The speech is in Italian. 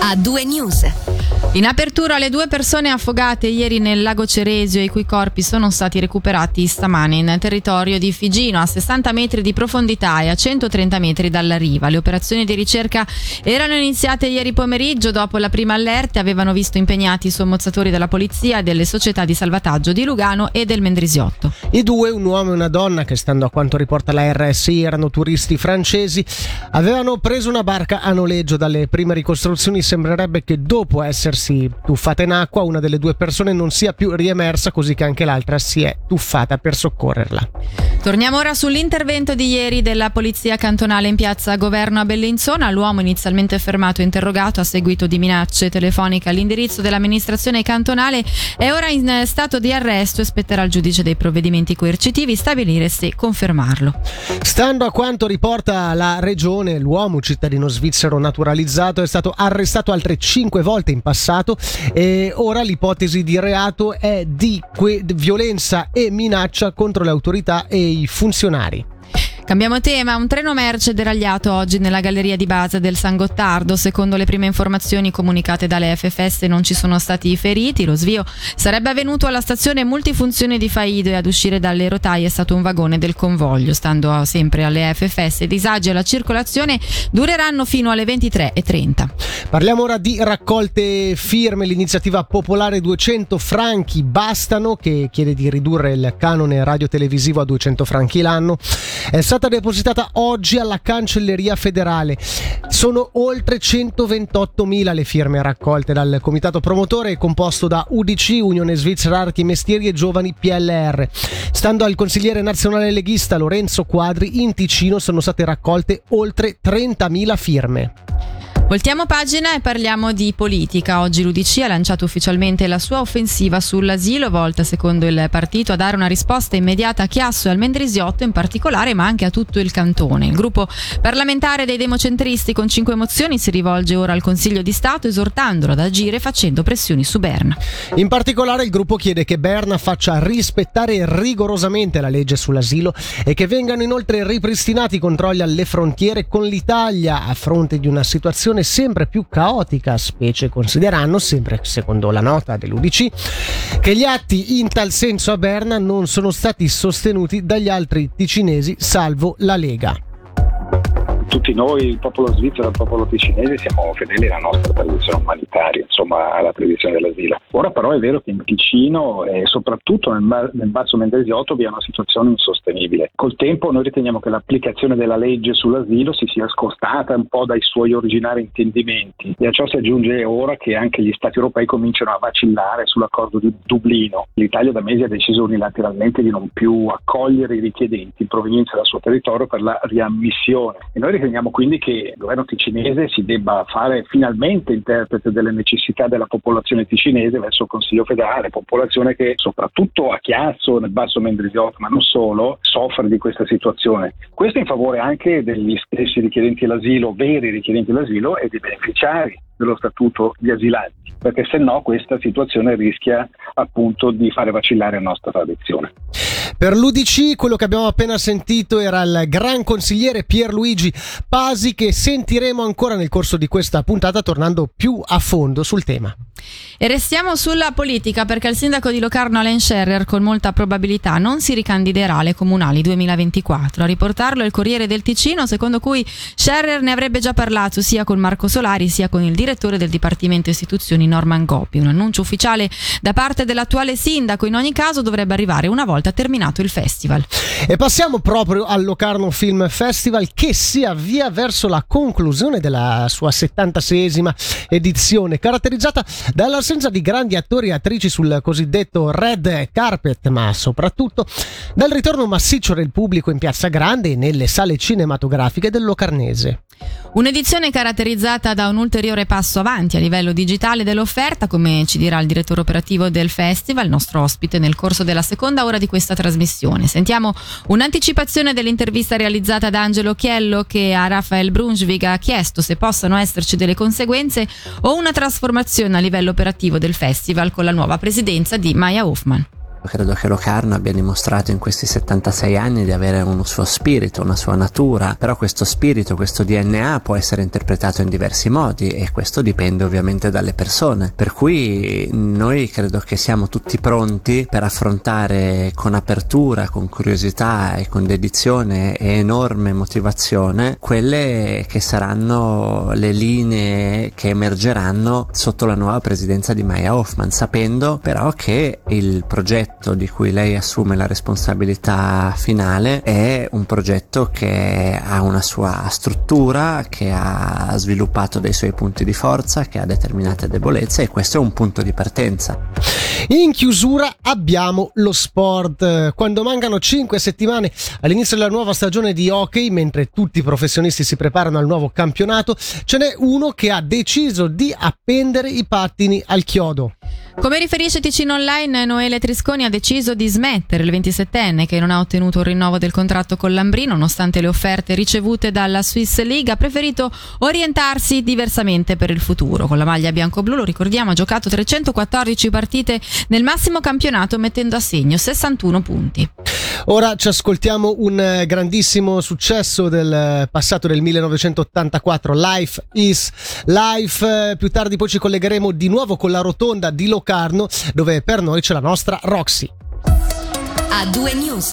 a 2 News. In apertura, le due persone affogate ieri nel lago Ceresio, i cui corpi sono stati recuperati stamane in territorio di Figino, a 60 metri di profondità e a 130 metri dalla riva. Le operazioni di ricerca erano iniziate ieri pomeriggio dopo la prima allerta e avevano visto impegnati i sommozzatori della polizia, delle società di salvataggio di Lugano e del Mendrisiotto. I due, un uomo e una donna, che stando a quanto riporta la RSI erano turisti francesi, avevano preso una barca a noleggio. Dalle prime ricostruzioni sembrerebbe che dopo essersi tuffata in acqua, una delle due persone non sia più riemersa, così che anche l'altra si è tuffata per soccorrerla. Torniamo ora sull'intervento di ieri della polizia cantonale in piazza Governo a Bellinzona. L'uomo, inizialmente fermato e interrogato a seguito di minacce telefoniche all'indirizzo dell'amministrazione cantonale, è ora in stato di arresto e spetterà al giudice dei provvedimenti coercitivi stabilire se confermarlo. Stando a quanto riporta la regione, l'uomo, cittadino svizzero naturalizzato, è stato arrestato altre 5 volte in passato e ora l'ipotesi di reato è di violenza e minaccia contro le autorità e i funzionari. Cambiamo tema, un treno merce deragliato oggi nella galleria di base del San Gottardo. Secondo le prime informazioni comunicate dalle FFS non ci sono stati feriti. Lo svio sarebbe avvenuto alla stazione multifunzione di Faido e ad uscire dalle rotaie è stato un vagone del convoglio. Stando sempre alle FFS, disagi alla circolazione dureranno fino alle 23:30. Parliamo ora di raccolte firme. L'iniziativa popolare 200 franchi bastano, che chiede di ridurre il canone radiotelevisivo a 200 franchi l'anno, è stata depositata oggi alla Cancelleria federale. Sono oltre 128.000 le firme raccolte dal comitato promotore, composto da Udc, Unione Svizzera Arti e Mestieri e Giovani PLR. Stando al consigliere nazionale leghista Lorenzo Quadri, in Ticino sono state raccolte oltre 30.000 firme. Voltiamo pagina e parliamo di politica. Oggi l'UDC ha lanciato ufficialmente la sua offensiva sull'asilo, volta secondo il partito a dare una risposta immediata a Chiasso e al Mendrisiotto in particolare, ma anche a tutto il cantone. Il gruppo parlamentare dei democentristi con 5 mozioni si rivolge ora al Consiglio di Stato esortandolo ad agire facendo pressioni su Berna. In particolare il gruppo chiede che Berna faccia rispettare rigorosamente la legge sull'asilo e che vengano inoltre ripristinati i controlli alle frontiere con l'Italia a fronte di una situazione sempre più caotica, specie considerando, sempre secondo la nota dell'UDC, che gli atti in tal senso a Berna non sono stati sostenuti dagli altri ticinesi, salvo la Lega. Tutti noi, il popolo svizzero e il popolo ticinese, siamo fedeli alla nostra tradizione umanitaria, insomma alla tradizione dell'asilo. Ora però è vero che in Ticino e soprattutto nel basso Mendrisiotto vi è una situazione insostenibile. Col tempo noi riteniamo che l'applicazione della legge sull'asilo si sia scostata un po' dai suoi originari intendimenti e a ciò si aggiunge ora che anche gli stati europei cominciano a vacillare sull'accordo di Dublino. L'Italia da mesi ha deciso unilateralmente di non più accogliere i richiedenti in provenienza dal suo territorio per la riammissione e noi riteniamo quindi che il governo ticinese si debba fare finalmente interprete delle necessità della popolazione ticinese verso il Consiglio federale, popolazione che soprattutto a Chiasso, nel basso Mendrisiotto, ma non solo, soffre di questa situazione. Questo in favore anche degli stessi richiedenti l'asilo, veri richiedenti l'asilo e dei beneficiari dello statuto di asilanti, perché se no questa situazione rischia appunto di fare vacillare la nostra tradizione. Per l'UDC quello che abbiamo appena sentito era il gran consigliere Pierluigi Pasi, che sentiremo ancora nel corso di questa puntata tornando più a fondo sul tema. E restiamo sulla politica, perché il sindaco di Locarno Alain Scherrer con molta probabilità non si ricandiderà alle comunali 2024. A riportarlo è il Corriere del Ticino, secondo cui Scherrer ne avrebbe già parlato sia con Marco Solari sia con il direttore del Dipartimento Istituzioni Norman Gobbi. Un annuncio ufficiale da parte dell'attuale sindaco in ogni caso dovrebbe arrivare una volta terminato il festival. E passiamo proprio al Locarno Film Festival, che si avvia verso la conclusione della sua 76esima edizione, caratterizzata dall'assenza di grandi attori e attrici sul cosiddetto red carpet, ma soprattutto dal ritorno massiccio del pubblico in Piazza Grande e nelle sale cinematografiche del Locarnese. Un'edizione caratterizzata da un ulteriore passo avanti a livello digitale dell'offerta, come ci dirà il direttore operativo del festival, nostro ospite nel corso della seconda ora di questa trasmissione. Sentiamo un'anticipazione dell'intervista realizzata da Angelo Chiello, che a Rafael Brunsvig ha chiesto se possano esserci delle conseguenze o una trasformazione a livello operativo del festival con la nuova presidenza di Maya Hoffman. Credo che Locarno abbia dimostrato in questi 76 anni di avere uno suo spirito, una sua natura, però questo spirito, questo DNA può essere interpretato in diversi modi e questo dipende ovviamente dalle persone, per cui noi credo che siamo tutti pronti per affrontare con apertura, con curiosità e con dedizione e enorme motivazione quelle che saranno le linee che emergeranno sotto la nuova presidenza di Maya Hoffman, sapendo però che il progetto di cui lei assume la responsabilità finale è un progetto che ha una sua struttura, che ha sviluppato dei suoi punti di forza, che ha determinate debolezze, e questo è un punto di partenza. In chiusura abbiamo lo sport. Quando mancano 5 settimane all'inizio della nuova stagione di hockey, mentre tutti i professionisti si preparano al nuovo campionato, ce n'è uno che ha deciso di appendere i pattini al chiodo. Come riferisce Ticino Online, Noele Trisconi ha deciso di smettere. Il 27enne, che non ha ottenuto un rinnovo del contratto con Lambrino nonostante le offerte ricevute dalla Swiss League, ha preferito orientarsi diversamente per il futuro. Con la maglia bianco-blu, lo ricordiamo, ha giocato 314 partite nel massimo campionato, mettendo a segno 61 punti. Ora ci ascoltiamo un grandissimo successo del passato, del 1984, Life is Life. Più tardi poi ci collegheremo di nuovo con la rotonda di Locarno, dove per noi c'è la nostra Roxy. A due news.